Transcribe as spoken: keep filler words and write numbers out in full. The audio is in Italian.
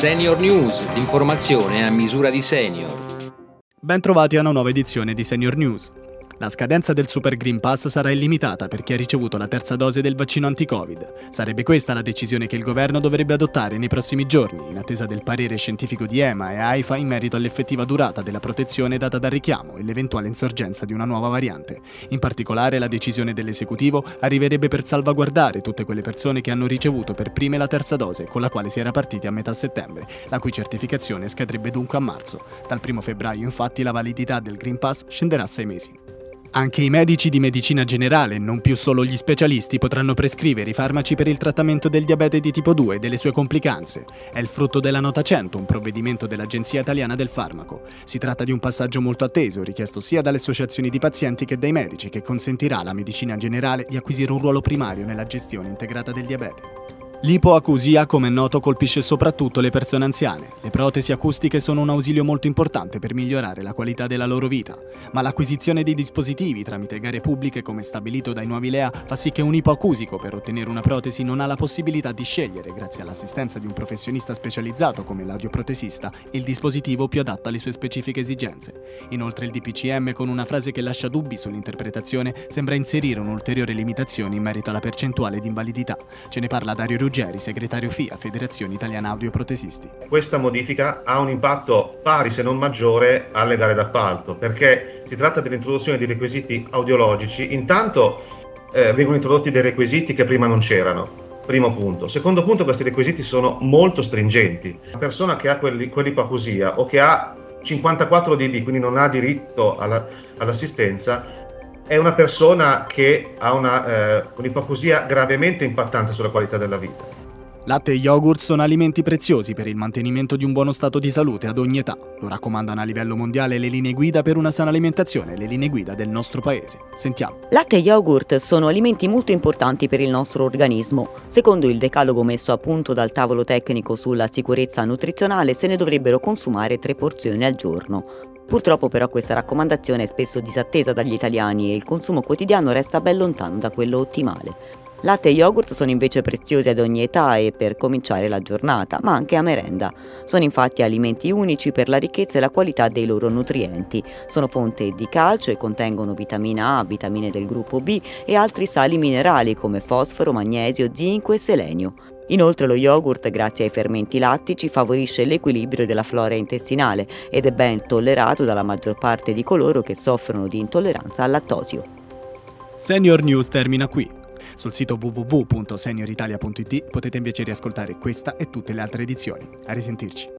Senior News, l'informazione a misura di senior. Ben trovati a una nuova edizione di Senior News. La scadenza del Super Green Pass sarà illimitata per chi ha ricevuto la terza dose del vaccino anti-Covid. Sarebbe questa la decisione che il governo dovrebbe adottare nei prossimi giorni, in attesa del parere scientifico di E M A e AIFA in merito all'effettiva durata della protezione data dal richiamo e l'eventuale insorgenza di una nuova variante. In particolare, la decisione dell'esecutivo arriverebbe per salvaguardare tutte quelle persone che hanno ricevuto per prime la terza dose, con la quale si era partiti a metà settembre, la cui certificazione scadrebbe dunque a marzo. Dal primo febbraio, infatti, la validità del Green Pass scenderà a sei mesi. Anche i medici di medicina generale, non più solo gli specialisti, potranno prescrivere i farmaci per il trattamento del diabete di tipo due e delle sue complicanze. È il frutto della Nota cento, un provvedimento dell'Agenzia Italiana del Farmaco. Si tratta di un passaggio molto atteso, richiesto sia dalle associazioni di pazienti che dai medici, che consentirà alla medicina generale di acquisire un ruolo primario nella gestione integrata del diabete. L'ipoacusia, come è noto, colpisce soprattutto le persone anziane. Le protesi acustiche sono un ausilio molto importante per migliorare la qualità della loro vita, ma l'acquisizione dei dispositivi tramite gare pubbliche, come stabilito dai nuovi L E A, fa sì che un ipoacusico per ottenere una protesi non ha la possibilità di scegliere, grazie all'assistenza di un professionista specializzato come l'audioprodesista, il dispositivo più adatto alle sue specifiche esigenze. Inoltre il D P C M, con una frase che lascia dubbi sull'interpretazione, sembra inserire un'ulteriore limitazione in merito alla percentuale di invalidità. Ce ne parla Dario Ruggeri, Ruggeri, segretario F I A, Federazione Italiana Audioprotesisti. Questa modifica ha un impatto pari se non maggiore alle gare d'appalto, perché si tratta dell'introduzione di requisiti audiologici. Intanto eh, vengono introdotti dei requisiti che prima non c'erano. Primo punto. Secondo punto, questi requisiti sono molto stringenti. Una persona che ha quell'ipoacusia o che ha cinquantaquattro D B, quindi non ha diritto alla, all'assistenza, è una persona che ha una, eh, un'ipoacusia gravemente impattante sulla qualità della vita. Latte e yogurt sono alimenti preziosi per il mantenimento di un buono stato di salute ad ogni età. Lo raccomandano a livello mondiale le linee guida per una sana alimentazione, le linee guida del nostro paese. Sentiamo. Latte e yogurt sono alimenti molto importanti per il nostro organismo. Secondo il decalogo messo a punto dal tavolo tecnico sulla sicurezza nutrizionale, se ne dovrebbero consumare tre porzioni al giorno. Purtroppo però questa raccomandazione è spesso disattesa dagli italiani e il consumo quotidiano resta ben lontano da quello ottimale. Latte e yogurt sono invece preziosi ad ogni età e per cominciare la giornata, ma anche a merenda. Sono infatti alimenti unici per la ricchezza e la qualità dei loro nutrienti. Sono fonte di calcio e contengono vitamina A, vitamine del gruppo B e altri sali minerali come fosforo, magnesio, zinco e selenio. Inoltre lo yogurt, grazie ai fermenti lattici, favorisce l'equilibrio della flora intestinale ed è ben tollerato dalla maggior parte di coloro che soffrono di intolleranza al lattosio. Senior News termina qui. Sul sito w w w punto senior italia punto i t potete invece riascoltare questa e tutte le altre edizioni. A risentirci.